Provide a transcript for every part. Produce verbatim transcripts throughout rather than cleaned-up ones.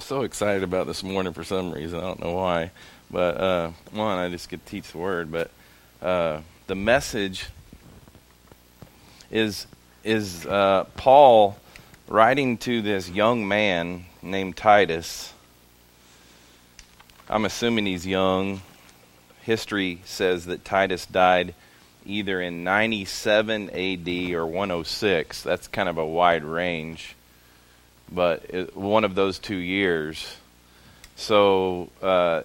I'm so excited about this morning for some reason. I don't know why. But, uh, one, I just could teach the word. But uh, the message is is uh, Paul writing to this young man named Titus. I'm assuming he's young. History says that Titus died either in ninety-seven A D or one oh six. That's kind of a wide range, but it, one of those two years. So uh,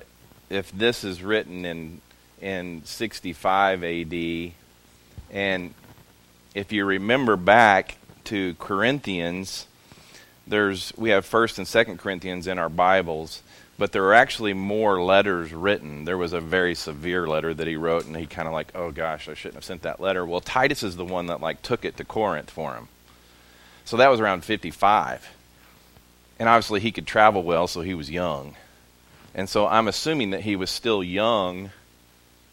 if this is written in in sixty-five A D, and if you remember back to Corinthians, there's we have First and Second Corinthians in our Bibles. But there were actually more letters written. There was a very severe letter that he wrote, and he kind of like, oh gosh, I shouldn't have sent that letter. Well, Titus is the one that like took it to Corinth for him. So that was around fifty-five. And obviously he could travel well, so he was young. And so I'm assuming that he was still young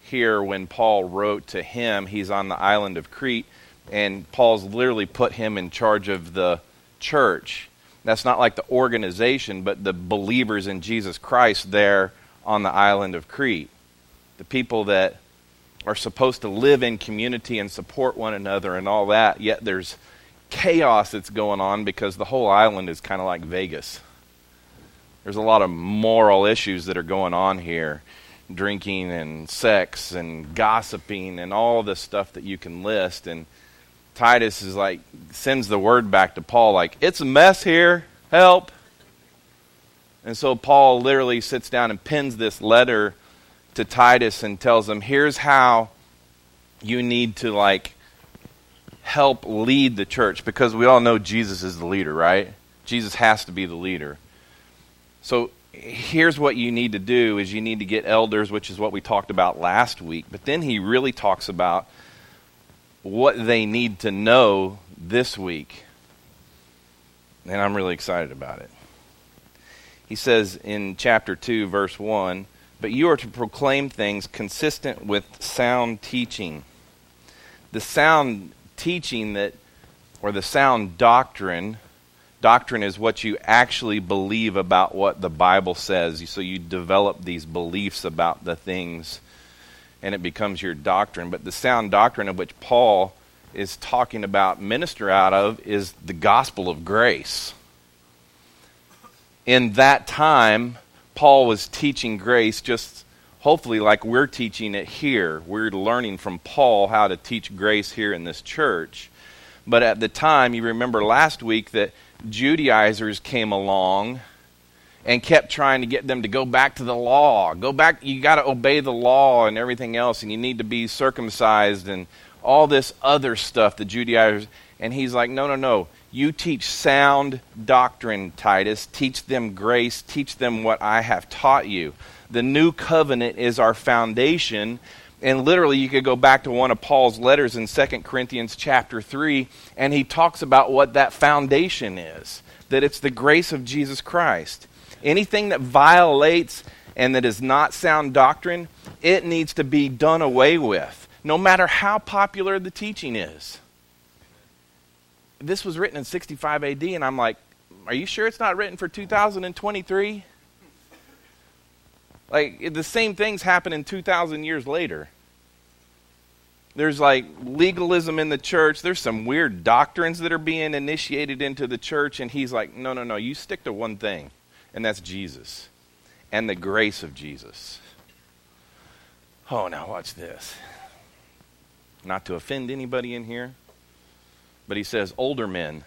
here when Paul wrote to him. He's on the island of Crete, and Paul's literally put him in charge of the church. That's not like the organization, but the believers in Jesus Christ there on the island of Crete. The people that are supposed to live in community and support one another and all that, yet there's chaos that's going on because the whole island is kind of like Vegas. There's a lot of moral issues that are going on here. Drinking and sex and gossiping and all the stuff that you can list, and Titus is like, sends the word back to Paul, like, it's a mess here, help. And so Paul literally sits down and pens this letter to Titus and tells him, here's how you need to, like, help lead the church. Because we all know Jesus is the leader, right? Jesus has to be the leader. So here's what you need to do, is you need to get elders, which is what we talked about last week. But then he really talks about what they need to know this week. And I'm really excited about it. He says in chapter two, verse one, but you are to proclaim things consistent with sound teaching. The sound teaching that, or the sound doctrine, doctrine is what you actually believe about what the Bible says. So you develop these beliefs about the things, and it becomes your doctrine. But the sound doctrine of which Paul is talking about, minister out of, is the gospel of grace. In that time, Paul was teaching grace just hopefully like we're teaching it here. We're learning from Paul how to teach grace here in this church. But at the time, you remember last week that Judaizers came along and kept trying to get them to go back to the law. Go back, you got to obey the law and everything else, and you need to be circumcised and all this other stuff, the Judaizers. And he's like, no, no, no. You teach sound doctrine, Titus. Teach them grace. Teach them what I have taught you. The new covenant is our foundation. And literally, you could go back to one of Paul's letters in Second Corinthians chapter three, and he talks about what that foundation is, that it's the grace of Jesus Christ. Anything that violates and that is not sound doctrine, it needs to be done away with, no matter how popular the teaching is. This was written in sixty-five A D, and I'm like, are you sure it's not written for two thousand twenty-three? Like, the same things happen in two thousand years later. There's like legalism in the church. There's some weird doctrines that are being initiated into the church, and he's like, no, no, no, you stick to one thing. And that's Jesus and the grace of Jesus. Oh, now watch this. Not to offend anybody in here, but he says older men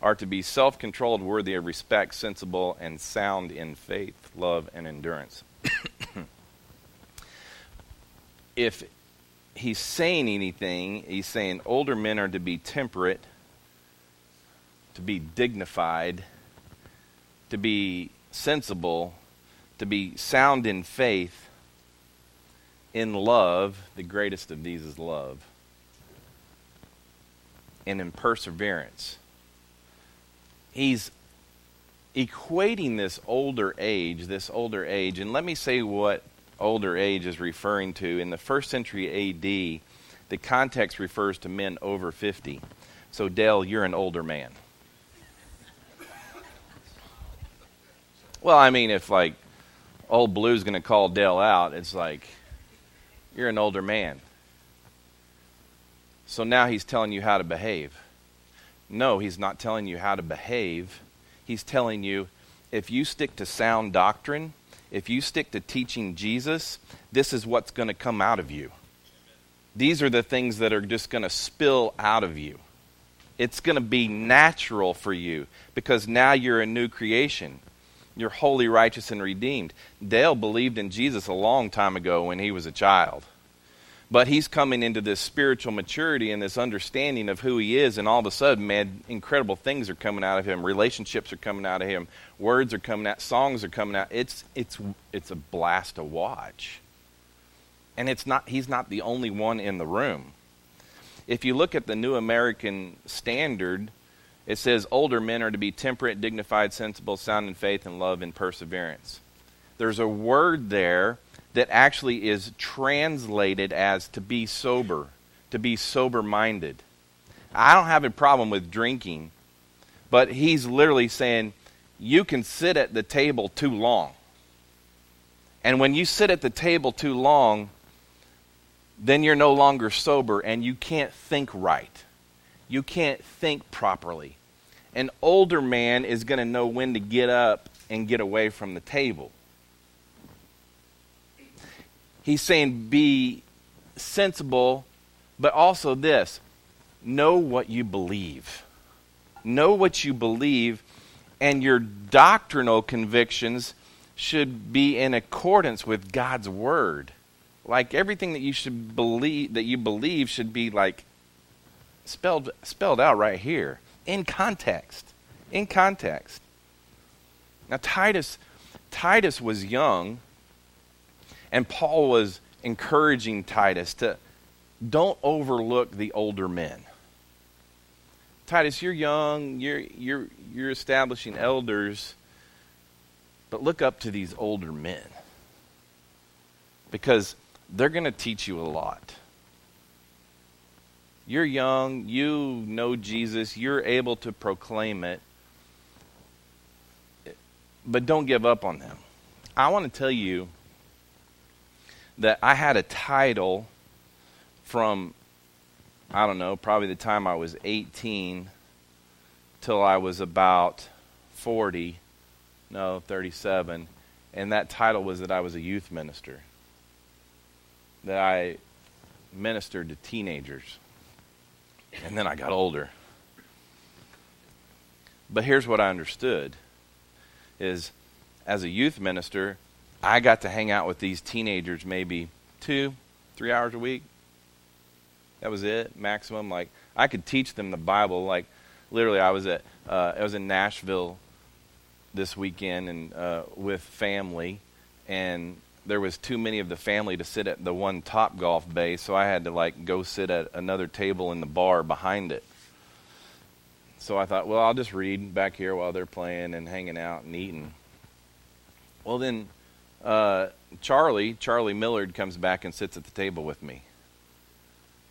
are to be self-controlled, worthy of respect, sensible, and sound in faith, love, and endurance. If he's saying anything, he's saying older men are to be temperate, to be dignified, to be sensible, to be sound in faith, in love, the greatest of these is love, and in perseverance. He's equating this older age, this older age, and let me say what older age is referring to. In the first century A D, the context refers to men over fifty. So, Dale, you're an older man. Well, I mean, if like old Blue's going to call Dell out, it's like, you're an older man. So now he's telling you how to behave. No, he's not telling you how to behave. He's telling you, if you stick to sound doctrine, if you stick to teaching Jesus, this is what's going to come out of you. These are the things that are just going to spill out of you. It's going to be natural for you because now you're a new creation. You're holy, righteous, and redeemed. Dale believed in Jesus a long time ago when he was a child. But he's coming into this spiritual maturity and this understanding of who he is, and all of a sudden, man, incredible things are coming out of him. Relationships are coming out of him. Words are coming out. Songs are coming out. It's it's it's a blast to watch. And it's not he's not the only one in the room. If you look at the New American Standard, it says older men are to be temperate, dignified, sensible, sound in faith and love and perseverance. There's a word there that actually is translated as to be sober, to be sober-minded. I don't have a problem with drinking, but he's literally saying you can sit at the table too long. And when you sit at the table too long, then you're no longer sober and you can't think right. You can't think properly. An older man is going to know when to get up and get away from the table. He's saying be sensible, but also this, know what you believe. Know what you believe, and your doctrinal convictions should be in accordance with God's word. Like everything that you should believe, that you believe should be like Spelled spelled out right here, in context, in context. Now Titus, Titus was young, and Paul was encouraging Titus to don't overlook the older men. Titus, you're young, you're you're you're establishing elders, but look up to these older men because they're going to teach you a lot. You're young, you know Jesus, you're able to proclaim it, but don't give up on them. I want to tell you that I had a title from, I don't know, probably the time I was eighteen till I was about forty, no, thirty-seven, and that title was that I was a youth minister, that I ministered to teenagers. And then I got older. But here's what I understood is as a youth minister, I got to hang out with these teenagers maybe two, three hours a week. That was it, maximum. Like I could teach them the Bible. Like literally I was at uh, I was in Nashville this weekend and uh, with family, and there was too many of the family to sit at the one Top Golf base, so I had to like go sit at another table in the bar behind it. So I thought, well, I'll just read back here while they're playing and hanging out and eating. Well, then uh, Charlie, Charlie Millard comes back and sits at the table with me.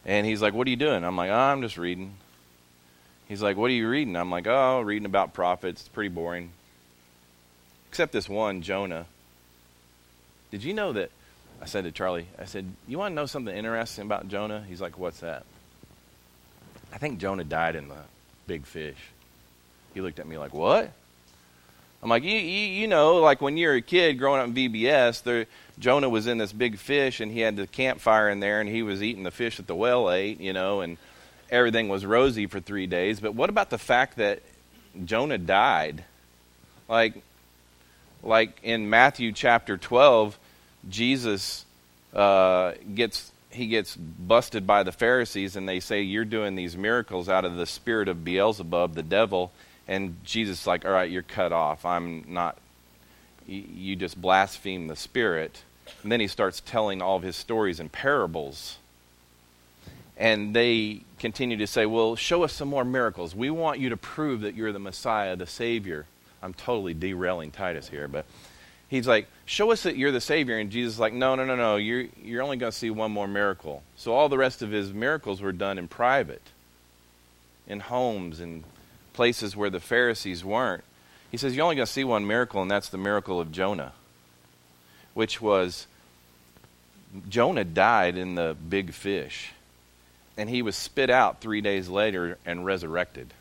And he's like, what are you doing? I'm like, oh, I'm just reading. He's like, what are you reading? I'm like, oh, reading about prophets. It's pretty boring. Except this one, Jonah. Did you know that, I said to Charlie, I said, you want to know something interesting about Jonah? He's like, what's that? I think Jonah died in the big fish. He looked at me like, what? I'm like, you you, you know, like when you're a kid growing up in V B S, there, Jonah was in this big fish and he had the campfire in there and he was eating the fish that the whale ate, you know, and everything was rosy for three days. But what about the fact that Jonah died? Like, like in Matthew chapter twelve, Jesus uh, gets he gets busted by the Pharisees, and they say, you're doing these miracles out of the spirit of Beelzebub, the devil. And Jesus is like, all right, you're cut off. I'm not, you, you just blaspheme the spirit. And then he starts telling all of his stories and parables. And they continue to say, well, show us some more miracles. We want you to prove that you're the Messiah, the Savior. I'm totally derailing Titus here, but he's like, show us that you're the Savior. And Jesus is like, no, no, no, no, you're, you're only going to see one more miracle. So all the rest of his miracles were done in private, in homes and places where the Pharisees weren't. He says, you're only going to see one miracle, and that's the miracle of Jonah, which was Jonah died in the big fish, and he was spit out three days later and resurrected.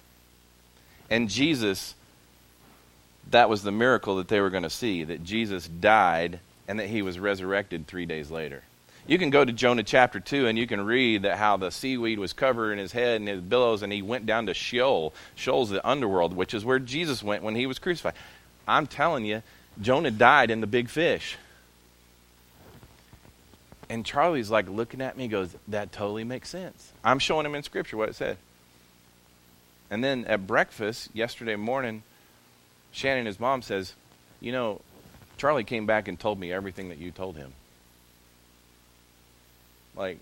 And Jesus, that was the miracle that they were going to see, that Jesus died and that he was resurrected three days later. You can go to Jonah chapter two and you can read that how the seaweed was covered in his head and his billows, and he went down to Sheol. Sheol's the underworld, which is where Jesus went when he was crucified. I'm telling you, Jonah died in the big fish. And Charlie's like looking at me, goes, that totally makes sense. I'm showing him in Scripture what it said. And then at breakfast yesterday morning, Shannon, his mom, says, you know, Charlie came back and told me everything that you told him. Like,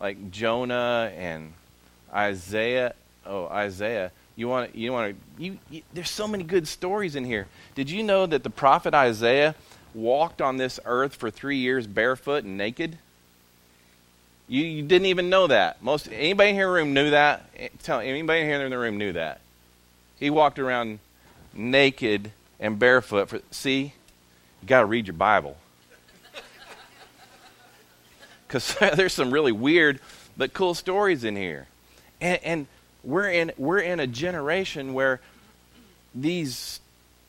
like Jonah and Isaiah. Oh, Isaiah! You want you want to? You, you, there's so many good stories in here. Did you know that the prophet Isaiah walked on this earth for three years barefoot and naked? You you didn't even know that. Most anybody here in the room knew that. Tell anybody here in the room knew that. He walked around naked and barefoot. For, see, you got to read your Bible. Because there's some really weird but cool stories in here, and, and we're in we're in a generation where these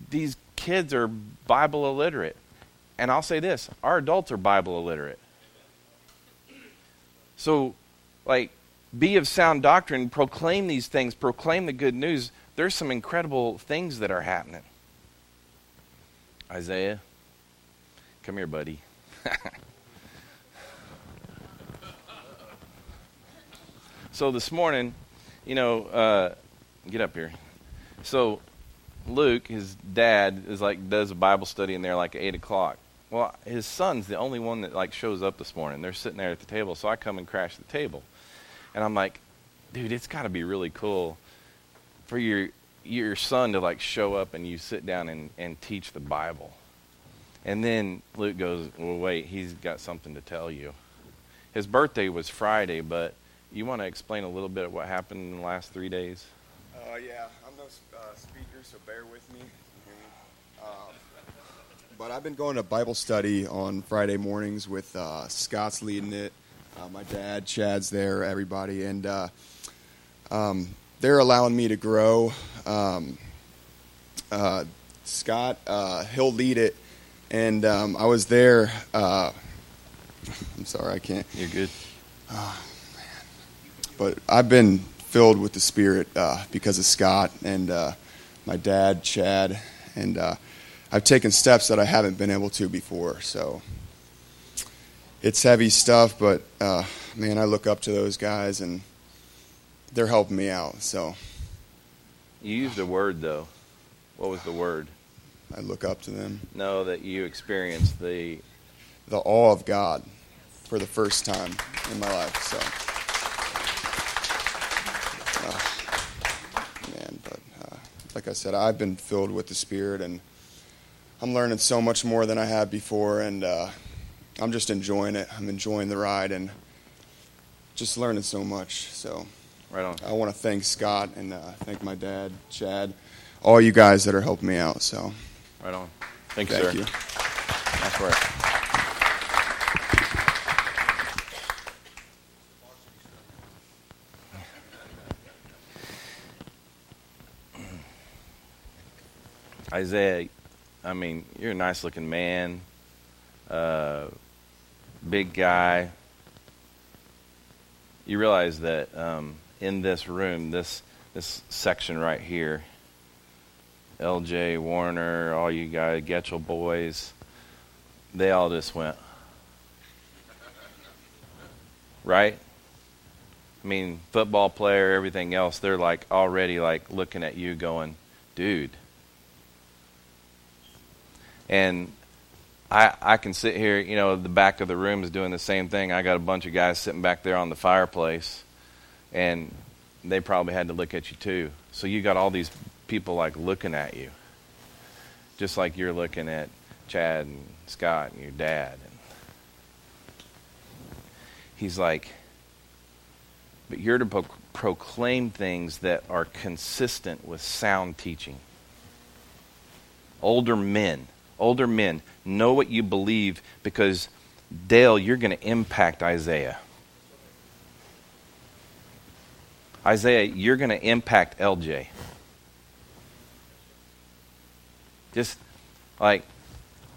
these kids are Bible illiterate, and I'll say this: our adults are Bible illiterate. So, like, be of sound doctrine, proclaim these things, proclaim the good news. There's some incredible things that are happening. Isaiah, come here, buddy. So this morning, you know, uh, get up here. So Luke, his dad, is like does a Bible study in there like at eight o'clock. Well, his son's the only one that like shows up this morning. They're sitting there at the table, so I come and crash the table. And I'm like, dude, it's got to be really cool for your your son to like show up and you sit down and, and teach the Bible. And then Luke goes, well, wait, he's got something to tell you. His birthday was Friday, but you want to explain a little bit what happened in the last three days? Uh, yeah, I'm no uh, speaker, so bear with me. Um, but I've been going to Bible study on Friday mornings with uh, Scott's leading it. Uh, my dad, Chad's there, everybody. And uh, um, they're allowing me to grow. Um, uh, Scott, uh, he'll lead it. And um, I was there. Uh, I'm sorry, I can't. You're good. Uh, But I've been filled with the Spirit uh, because of Scott and uh, my dad, Chad, and uh, I've taken steps that I haven't been able to before. So it's heavy stuff, but uh, man, I look up to those guys, and they're helping me out. So you used a word, though. What was the word? I look up to them. No, that you experienced the the awe of God for the first time in my life. So. Like I said, I've been filled with the Spirit, and I'm learning so much more than I have before, and uh, I'm just enjoying it. I'm enjoying the ride and just learning so much. So right on. I want to thank Scott and uh, thank my dad, Chad, all you guys that are helping me out. So right on. Thank you, thank sir. Thank you. Nice work. Isaiah, I mean, you're a nice-looking man, uh, big guy. You realize that um, in this room, this this section right here, L J, Warner, all you guys, Getchell boys, they all just went, right? I mean, football player, everything else, they're like already like looking at you going, dude. And I, I can sit here, you know, the back of the room is doing the same thing. I got a bunch of guys sitting back there on the fireplace, and they probably had to look at you too. So you got all these people like looking at you, just like you're looking at Chad and Scott and your dad. And he's like, but you're to pro- proclaim things that are consistent with sound teaching. older men, older men, know what you believe, because Dale, you're going to impact Isaiah. Isaiah, you're going to impact L J. Just like,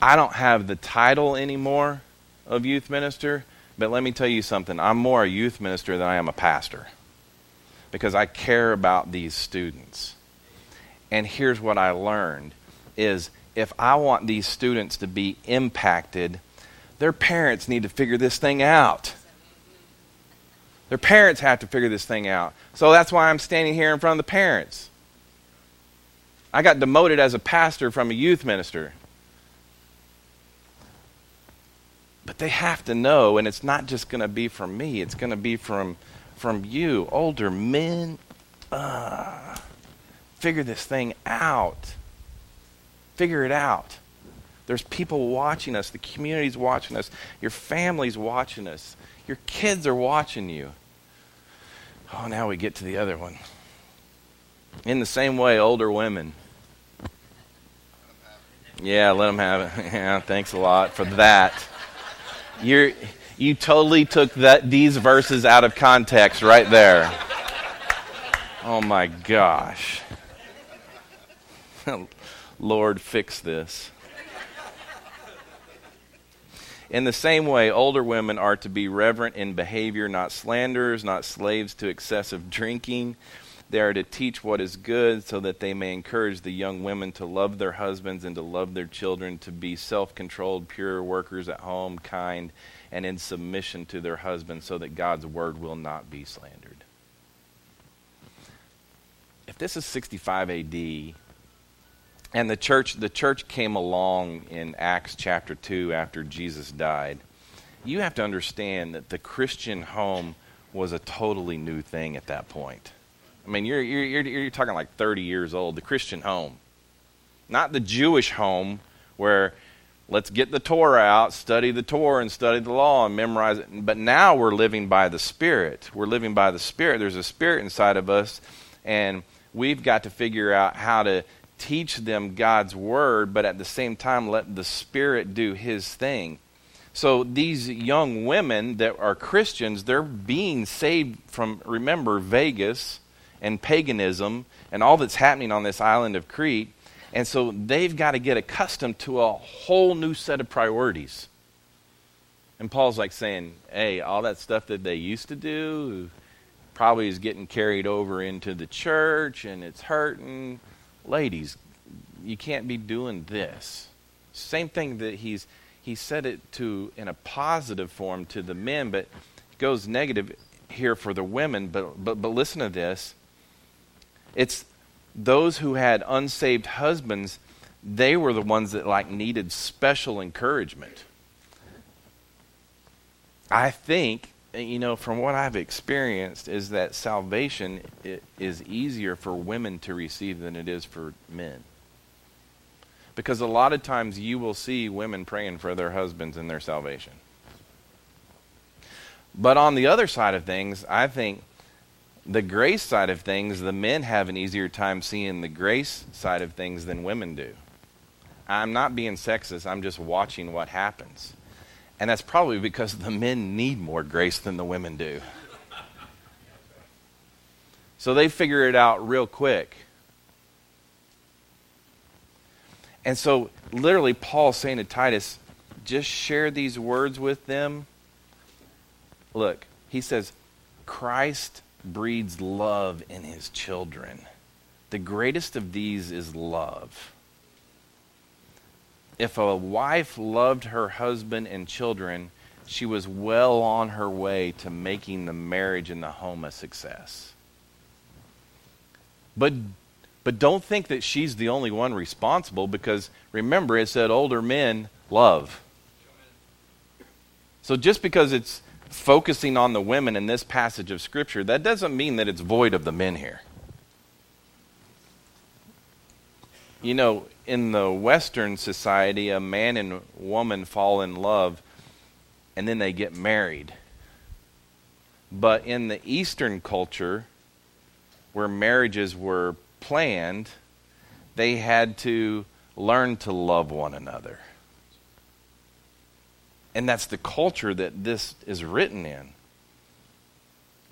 I don't have the title anymore of youth minister, but let me tell you something. I'm more a youth minister than I am a pastor, because I care about these students. And here's what I learned is, if I want these students to be impacted, their parents need to figure this thing out. Their parents have to figure this thing out. So that's why I'm standing here in front of the parents. I got demoted as a pastor from a youth minister. But they have to know, and it's not just going to be from me. It's going to be from from you, older men. Uh, figure this thing out. Figure it out. There's people watching us. The community's watching us. Your family's watching us. Your kids are watching you. Oh, now we get to the other one. In the same way, older women. Yeah, let them have it. Yeah, thanks a lot for that. You're, you totally took that, these verses out of context right there. Oh my gosh. Lord, fix this. In the same way, older women are to be reverent in behavior, not slanderers, not slaves to excessive drinking. They are to teach what is good, so that they may encourage the young women to love their husbands and to love their children, to be self-controlled, pure, workers at home, kind, and in submission to their husbands, so that God's word will not be slandered. If this is sixty-five A D, and the church the church came along in Acts chapter two after Jesus died, you have to understand that the Christian home was a totally new thing at that point. I mean, you're, you're you're you're talking like thirty years old, the Christian home. Not the Jewish home where let's get the Torah out, study the Torah and study the law and memorize it. But now we're living by the Spirit. We're living by the Spirit. There's a Spirit inside of us, and we've got to figure out how to teach them God's Word, but at the same time let the Spirit do His thing. So these young women that are Christians, they're being saved from, remember, Vegas and paganism and all that's happening on this island of Crete. And so they've got to get accustomed to a whole new set of priorities. And Paul's like saying, hey, all that stuff that they used to do probably is getting carried over into the church, and it's hurting. Ladies, you can't be doing this. Same thing that he's he said it to in a positive form to the men, but it goes negative here for the women. But but but listen to this. It's those who had unsaved husbands, they were the ones that like needed special encouragement. I think, you know, from what I've experienced, is that salvation is easier for women to receive than it is for men. Because a lot of times you will see women praying for their husbands and their salvation. But on the other side of things, I think the grace side of things, the men have an easier time seeing the grace side of things than women do. I'm not being sexist. I'm just watching what happens. And that's probably because the men need more grace than the women do. So they figure it out real quick. And so literally Paul's saying to Titus, just share these words with them. Look, he says, Christ breeds love in his children. The greatest of these is love. If a wife loved her husband and children, she was well on her way to making the marriage and the home a success. But but don't think that she's the only one responsible, because remember it said older men love. So just because it's focusing on the women in this passage of Scripture, that doesn't mean that it's void of the men here. You know, in the Western society, a man and woman fall in love and then they get married. But in the Eastern culture, where marriages were planned, they had to learn to love one another. And that's the culture that this is written in.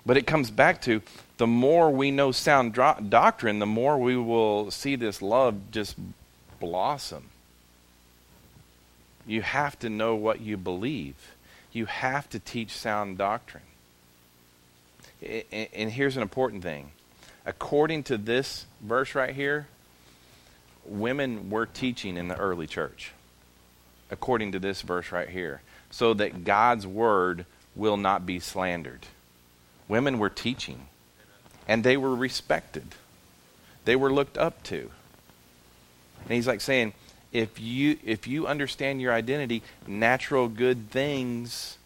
But it comes back to the more we know sound doctrine, the more we will see this love just blossom. You have to know what you believe. You have to teach sound doctrine. And here's an important thing. According to this verse right here, women were teaching in the early church. According to this verse right here. So that God's word will not be slandered. Women were teaching. And they were respected. They were looked up to. And he's like saying, if you if you understand your identity, natural good things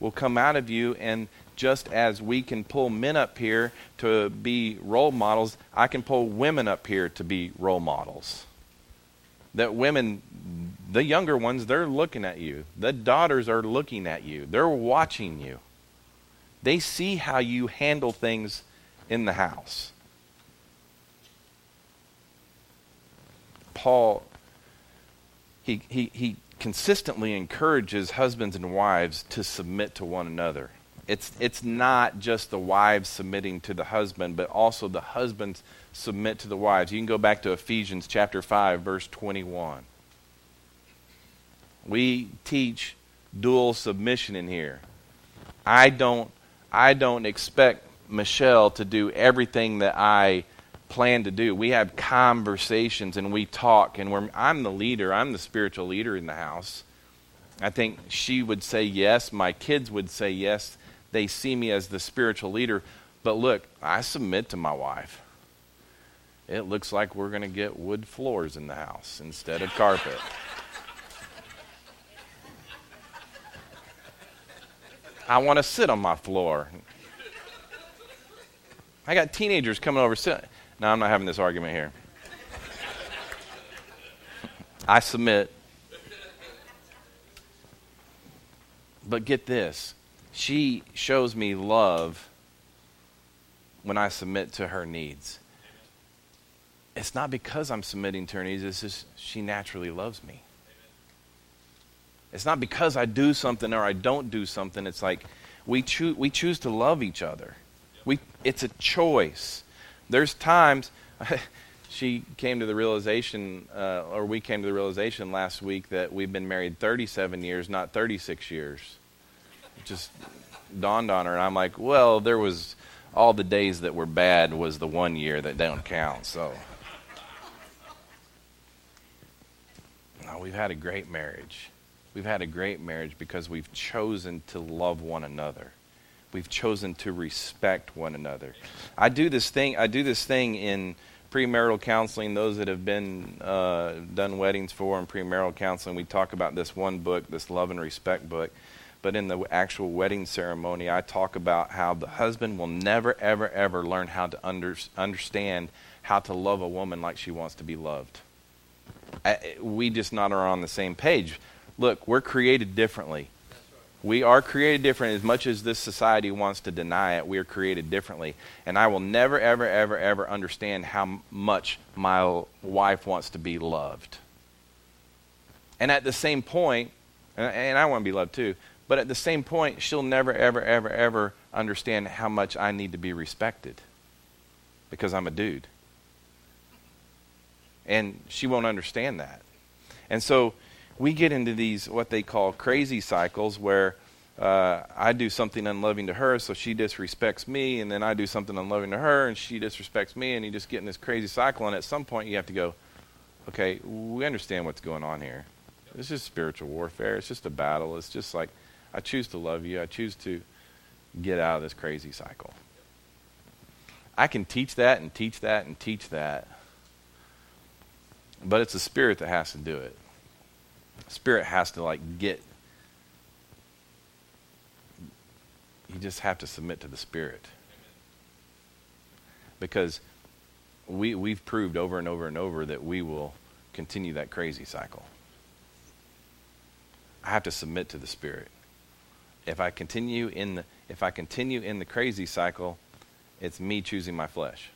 will come out of you. And just as we can pull men up here to be role models, I can pull women up here to be role models. That women, the younger ones, they're looking at you. The daughters are looking at you. They're watching you. They see how you handle things in the house. Paul, he he he consistently encourages husbands and wives to submit to one another. It's it's not just the wives submitting to the husband, but also the husbands submit to the wives. You can go back to Ephesians chapter five, verse twenty-one. We teach dual submission in here. I don't I don't expect Michelle to do everything that I plan to do. We have conversations and we talk, and we're, I'm the leader. I'm the spiritual leader in the house. I think she would say yes. My kids would say yes. They see me as the spiritual leader. But look, I submit to my wife. It looks like we're going to get wood floors in the house instead of carpet. I want to sit on my floor. I got teenagers coming over. Sit. No, I'm not having this argument here. I submit. But get this. She shows me love when I submit to her needs. It's not because I'm submitting to her needs. It's just she naturally loves me. It's not because I do something or I don't do something. It's like we, choo- we choose to love each other. We, it's a choice. There's times, she came to the realization, uh, or we came to the realization last week that we've been married thirty-seven years, not thirty-six years. It just dawned on her, and I'm like, well, there was all the days that were bad was the one year that don't count, so. No, we've had a great marriage. We've had a great marriage because we've chosen to love one another. We've chosen to respect one another. I do this thing. I do this thing in premarital counseling. Those that have been uh, done weddings for in premarital counseling, we talk about this one book, this love and respect book. But in the actual wedding ceremony, I talk about how the husband will never, ever, ever learn how to under, understand how to love a woman like she wants to be loved. I, we just not are on the same page. Look, we're created differently. We are created different. As much as this society wants to deny it, we are created differently. And I will never, ever, ever, ever understand how much my wife wants to be loved. And at the same point, and I want to be loved too, but at the same point, she'll never, ever, ever, ever understand how much I need to be respected because I'm a dude. And she won't understand that. And so we get into these, what they call crazy cycles, where uh, I do something unloving to her, so she disrespects me, and then I do something unloving to her, and she disrespects me, and you just get in this crazy cycle, and at some point you have to go, okay, we understand what's going on here. It's just spiritual warfare. It's just a battle. It's just like, I choose to love you. I choose to get out of this crazy cycle. I can teach that and teach that and teach that, but it's the Spirit that has to do it. Spirit has to like get, you just have to submit to the Spirit. Because we, we've proved over and over and over that we will continue that crazy cycle. I have to submit to the Spirit. If I continue in the, if I continue in the crazy cycle, it's me choosing my flesh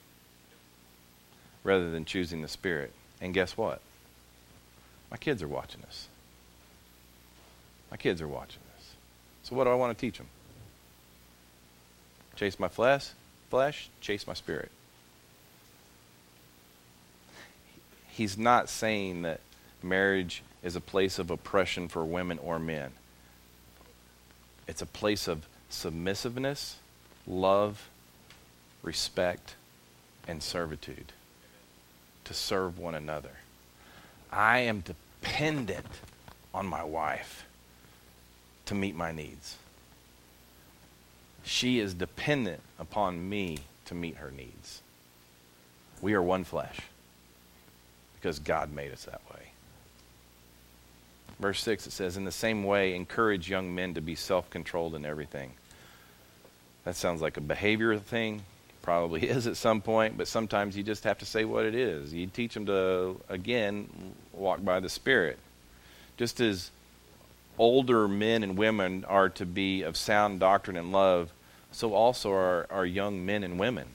rather than choosing the Spirit. And guess what? My kids are watching this. My kids are watching this. So what do I want to teach them? Chase my flesh, flesh, chase my spirit. He's not saying that marriage is a place of oppression for women or men. It's a place of submissiveness, love, respect, and servitude. To serve one another. I am dependent on my wife to meet my needs. She is dependent upon me to meet her needs. We are one flesh because God made us that way. Verse six, it says, in the same way, encourage young men to be self-controlled in everything. That sounds like a behavioral thing. Probably is at some point, but sometimes you just have to say what it is. You teach them to, again, walk by the Spirit. Just as older men and women are to be of sound doctrine and love, so also are, are young men and women.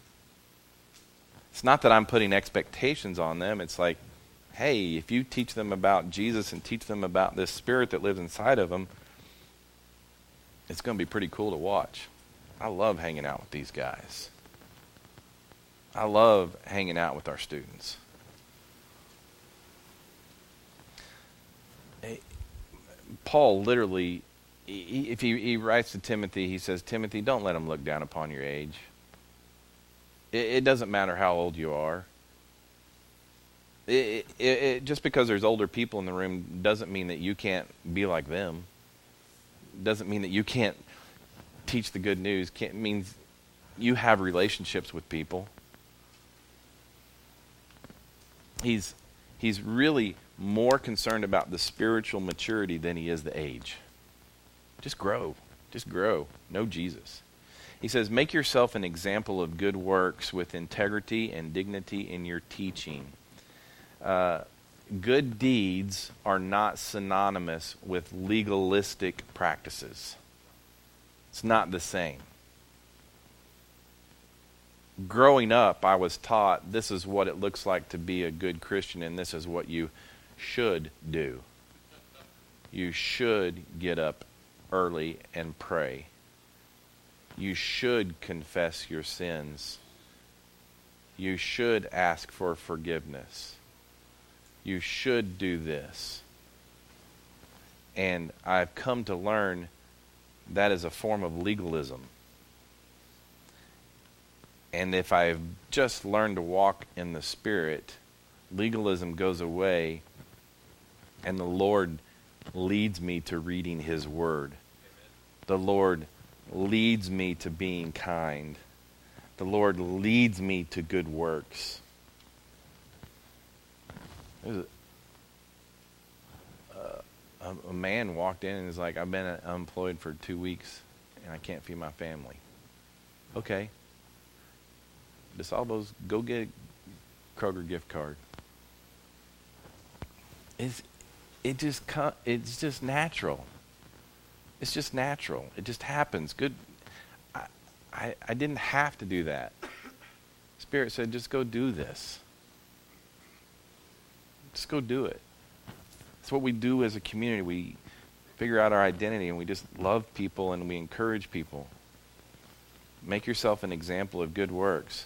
It's not that I'm putting expectations on them. It's like, hey, if you teach them about Jesus and teach them about this Spirit that lives inside of them, it's going to be pretty cool to watch. I love hanging out with these guys. I love hanging out with our students. Paul literally, if he, he writes to Timothy, he says, Timothy, don't let him look down upon your age. It, it doesn't matter how old you are. It, it, it, just because there's older people in the room doesn't mean that you can't be like them. Doesn't mean that you can't teach the good news. Can't, means you have relationships with people. He's he's really more concerned about the spiritual maturity than he is the age. Just grow. Just grow. Know Jesus. He says, make yourself an example of good works with integrity and dignity in your teaching. Uh, good deeds are not synonymous with legalistic practices. It's not the same. Growing up, I was taught this is what it looks like to be a good Christian, and this is what you should do. You should get up early and pray. You should confess your sins. You should ask for forgiveness. You should do this. And I've come to learn that is a form of legalism. And if I've just learned to walk in the Spirit, legalism goes away, and the Lord leads me to reading His Word. The Lord leads me to being kind. The Lord leads me to good works. There's a, a, a man walked in and was like, I've been unemployed for two weeks, and I can't feed my family. Okay. Disalbo's, go get a Kroger gift card. It's, it just it's just natural. It's just natural. It just happens. Good. I, I I didn't have to do that. Spirit said, just go do this. Just go do it. It's what we do as a community. We figure out our identity and we just love people and we encourage people. Make yourself an example of good works.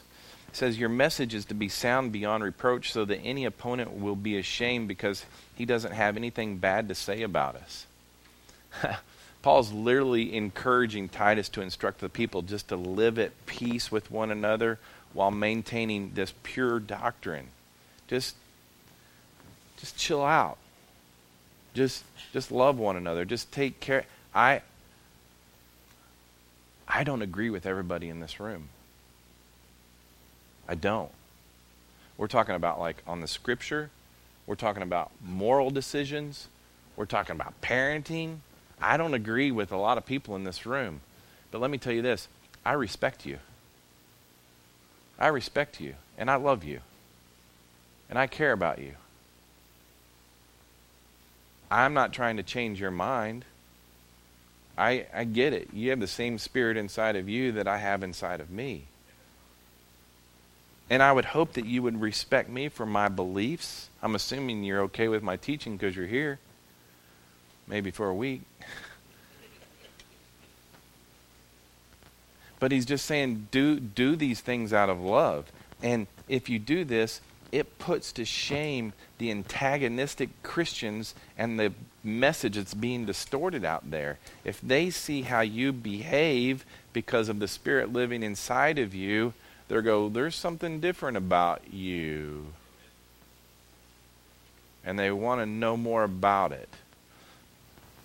It says, your message is to be sound beyond reproach so that any opponent will be ashamed because he doesn't have anything bad to say about us. Paul's literally encouraging Titus to instruct the people just to live at peace with one another while maintaining this pure doctrine. Just, just chill out. Just, just love one another. Just take care. I, I don't agree with everybody in this room. I don't. We're talking about like on the scripture. We're talking about moral decisions. We're talking about parenting. I don't agree with a lot of people in this room. But let me tell you this. I respect you. I respect you. And I love you. And I care about you. I'm not trying to change your mind. I, I get it. You have the same spirit inside of you that I have inside of me. And I would hope that you would respect me for my beliefs. I'm assuming you're okay with my teaching because you're here. Maybe for a week. But he's just saying, do do these things out of love. And if you do this, it puts to shame the antagonistic Christians and the message that's being distorted out there. If they see how you behave because of the Spirit living inside of you, they'll go, there's something different about you. And they want to know more about it.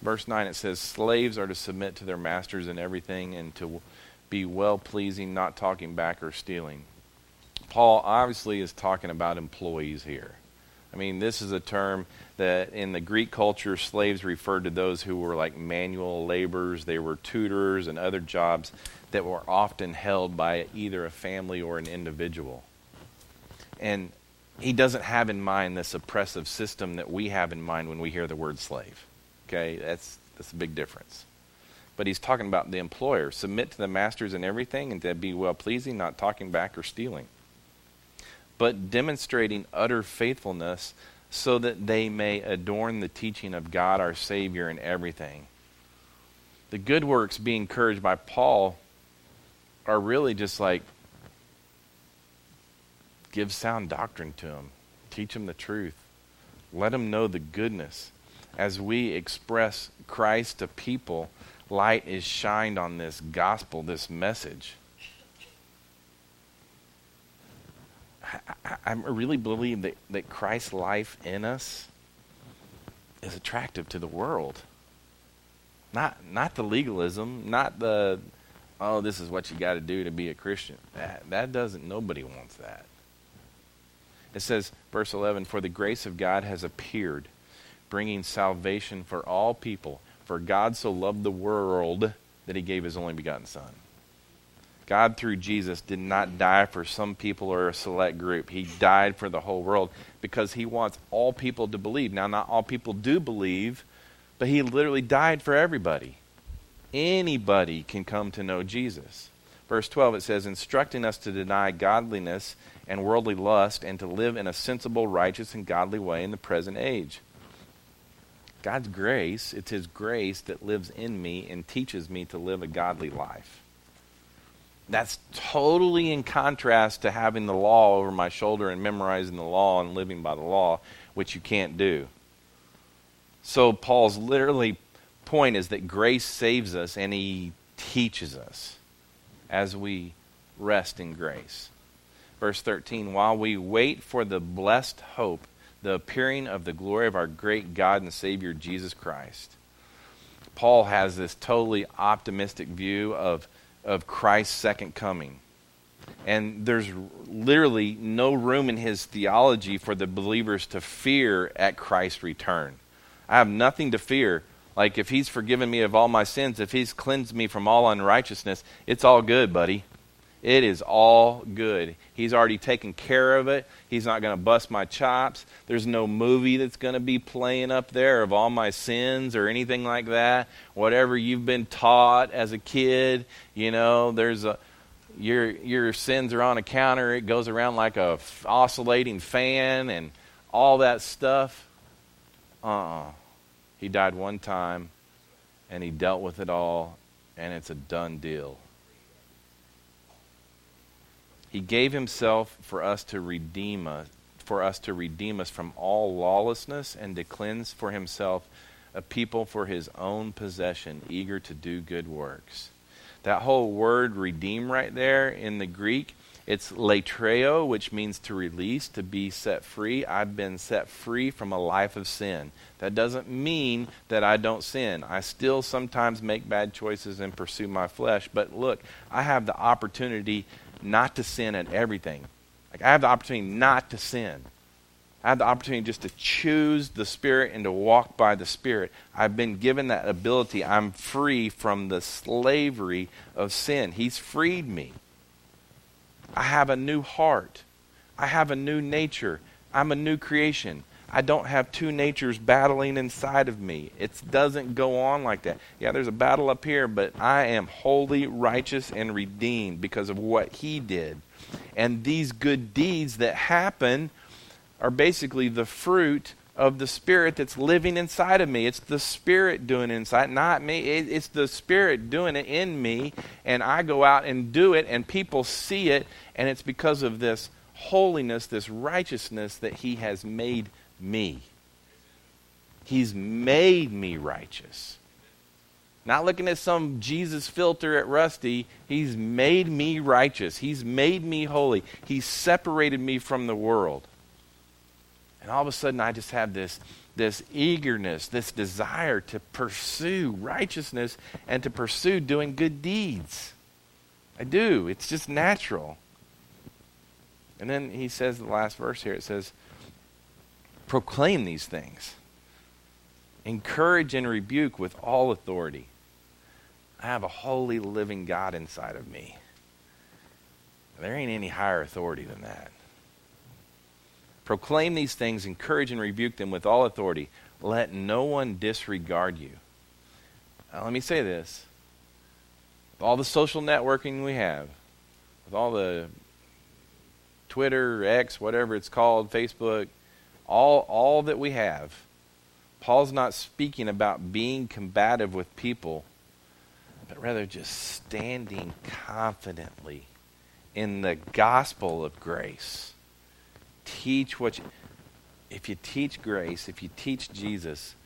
Verse nine, it says, slaves are to submit to their masters in everything and to be well-pleasing, not talking back or stealing. Paul obviously is talking about employees here. I mean, this is a term that in the Greek culture, slaves referred to those who were like manual laborers. They were tutors and other jobs that were often held by either a family or an individual. And he doesn't have in mind this oppressive system that we have in mind when we hear the word slave. Okay, that's that's a big difference. But he's talking about the employer. Submit to the masters in everything and to be well-pleasing, not talking back or stealing, but demonstrating utter faithfulness so that they may adorn the teaching of God our Savior in everything. The good works being encouraged by Paul are really just like, give sound doctrine to them. Teach them the truth. Let them know the goodness. As we express Christ to people, light is shined on this gospel, this message. I, I really believe that, that Christ's life in us is attractive to the world. Not not the legalism, not the, oh, this is what you got to do to be a Christian. That, that doesn't, nobody wants that. It says, verse eleven, for the grace of God has appeared, bringing salvation for all people. For God so loved the world that he gave his only begotten Son. God, through Jesus, did not die for some people or a select group. He died for the whole world because he wants all people to believe. Now, not all people do believe, but he literally died for everybody. Anybody can come to know Jesus. Verse twelve, it says, instructing us to deny godliness and worldly lust and to live in a sensible, righteous, and godly way in the present age. God's grace, it's his grace that lives in me and teaches me to live a godly life. That's totally in contrast to having the law over my shoulder and memorizing the law and living by the law, which you can't do. So Paul's literally point is that grace saves us and he teaches us as we rest in grace. Verse thirteen, while we wait for the blessed hope, the appearing of the glory of our great God and Savior Jesus Christ. Paul has this totally optimistic view of of Christ's second coming. And there's literally no room in his theology for the believers to fear at Christ's return. I have nothing to fear. Like, if he's forgiven me of all my sins, if he's cleansed me from all unrighteousness, it's all good, buddy. It is all good. He's already taken care of it. He's not going to bust my chops. There's no movie that's going to be playing up there of all my sins or anything like that. Whatever you've been taught as a kid, you know, there's a your your sins are on a counter. It goes around like a f- oscillating fan and all that stuff. Uh-uh. He died one time, and he dealt with it all, and it's a done deal. He gave himself for us to redeem us, for us to redeem us from all lawlessness and to cleanse for himself a people for his own possession, eager to do good works. That whole word redeem right there in the Greek, it's latreo, which means to release, to be set free. I've been set free from a life of sin. That doesn't mean that I don't sin. I still sometimes make bad choices and pursue my flesh, but look, I have the opportunity not to sin at everything. Like, I have the opportunity not to sin. I have the opportunity just to choose the Spirit and to walk by the Spirit. I've been given that ability. I'm free from the slavery of sin. He's freed me. I have a new heart. I have a new nature. I'm a new creation. I don't have two natures battling inside of me. It doesn't go on like that. Yeah, there's a battle up here, but I am holy, righteous, and redeemed because of what he did. And these good deeds that happen are basically the fruit of the Spirit that's living inside of me. It's the Spirit doing it inside, not me. It, it's the Spirit doing it in me, and I go out and do it, and people see it, and it's because of this holiness, this righteousness that He has made me. He's made me righteous. Not looking at some Jesus filter at Rusty. He's made me righteous. He's made me holy. He's separated me from the world. And all of a sudden, I just have this, this eagerness, this desire to pursue righteousness and to pursue doing good deeds. I do. It's just natural. And then he says in the last verse here, it says, proclaim these things. Encourage and rebuke with all authority. I have a holy, living God inside of me. There ain't any higher authority than that. Proclaim these things, encourage and rebuke them with all authority. Let no one disregard you. Now, let me say this. With all the social networking we have, with all the Twitter, X, whatever it's called, Facebook, all, all that we have, Paul's not speaking about being combative with people, but rather just standing confidently in the gospel of grace. Teach what you, if you teach grace, if you teach Jesus,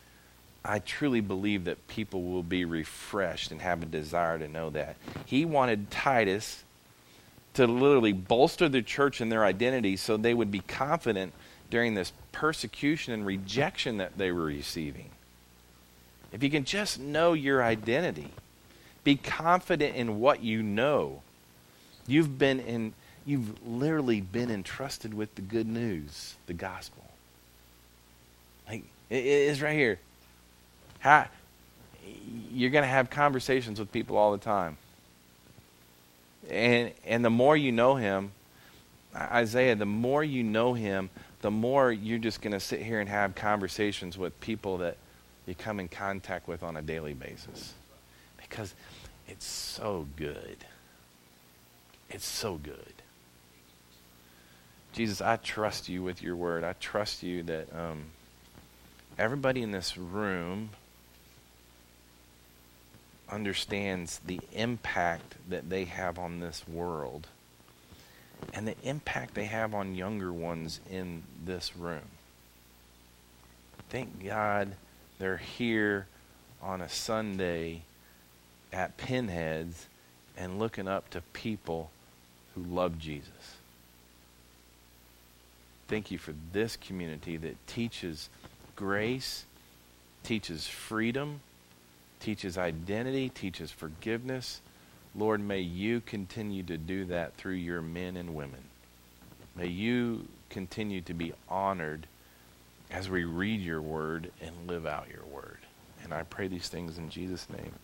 I truly believe that people will be refreshed and have a desire to know that. He wanted Titus to literally bolster the church in their identity so they would be confident during this persecution and rejection that they were receiving. If you can just know your identity, be confident in what you know. You've been in You've literally been entrusted with the good news, the gospel. Like, it is right here. How, you're going to have conversations with people all the time. And and the more you know him, Isaiah, the more you know him, the more you're just going to sit here and have conversations with people that you come in contact with on a daily basis. Because it's so good. It's so good. Jesus, I trust you with your word. I trust you that um, everybody in this room understands the impact that they have on this world and the impact they have on younger ones in this room. Thank God they're here on a Sunday at Pinheads and looking up to people who love Jesus. Thank you for this community that teaches grace, teaches freedom, teaches identity, teaches forgiveness. Lord, may you continue to do that through your men and women. May you continue to be honored as we read your word and live out your word. And I pray these things in Jesus' name.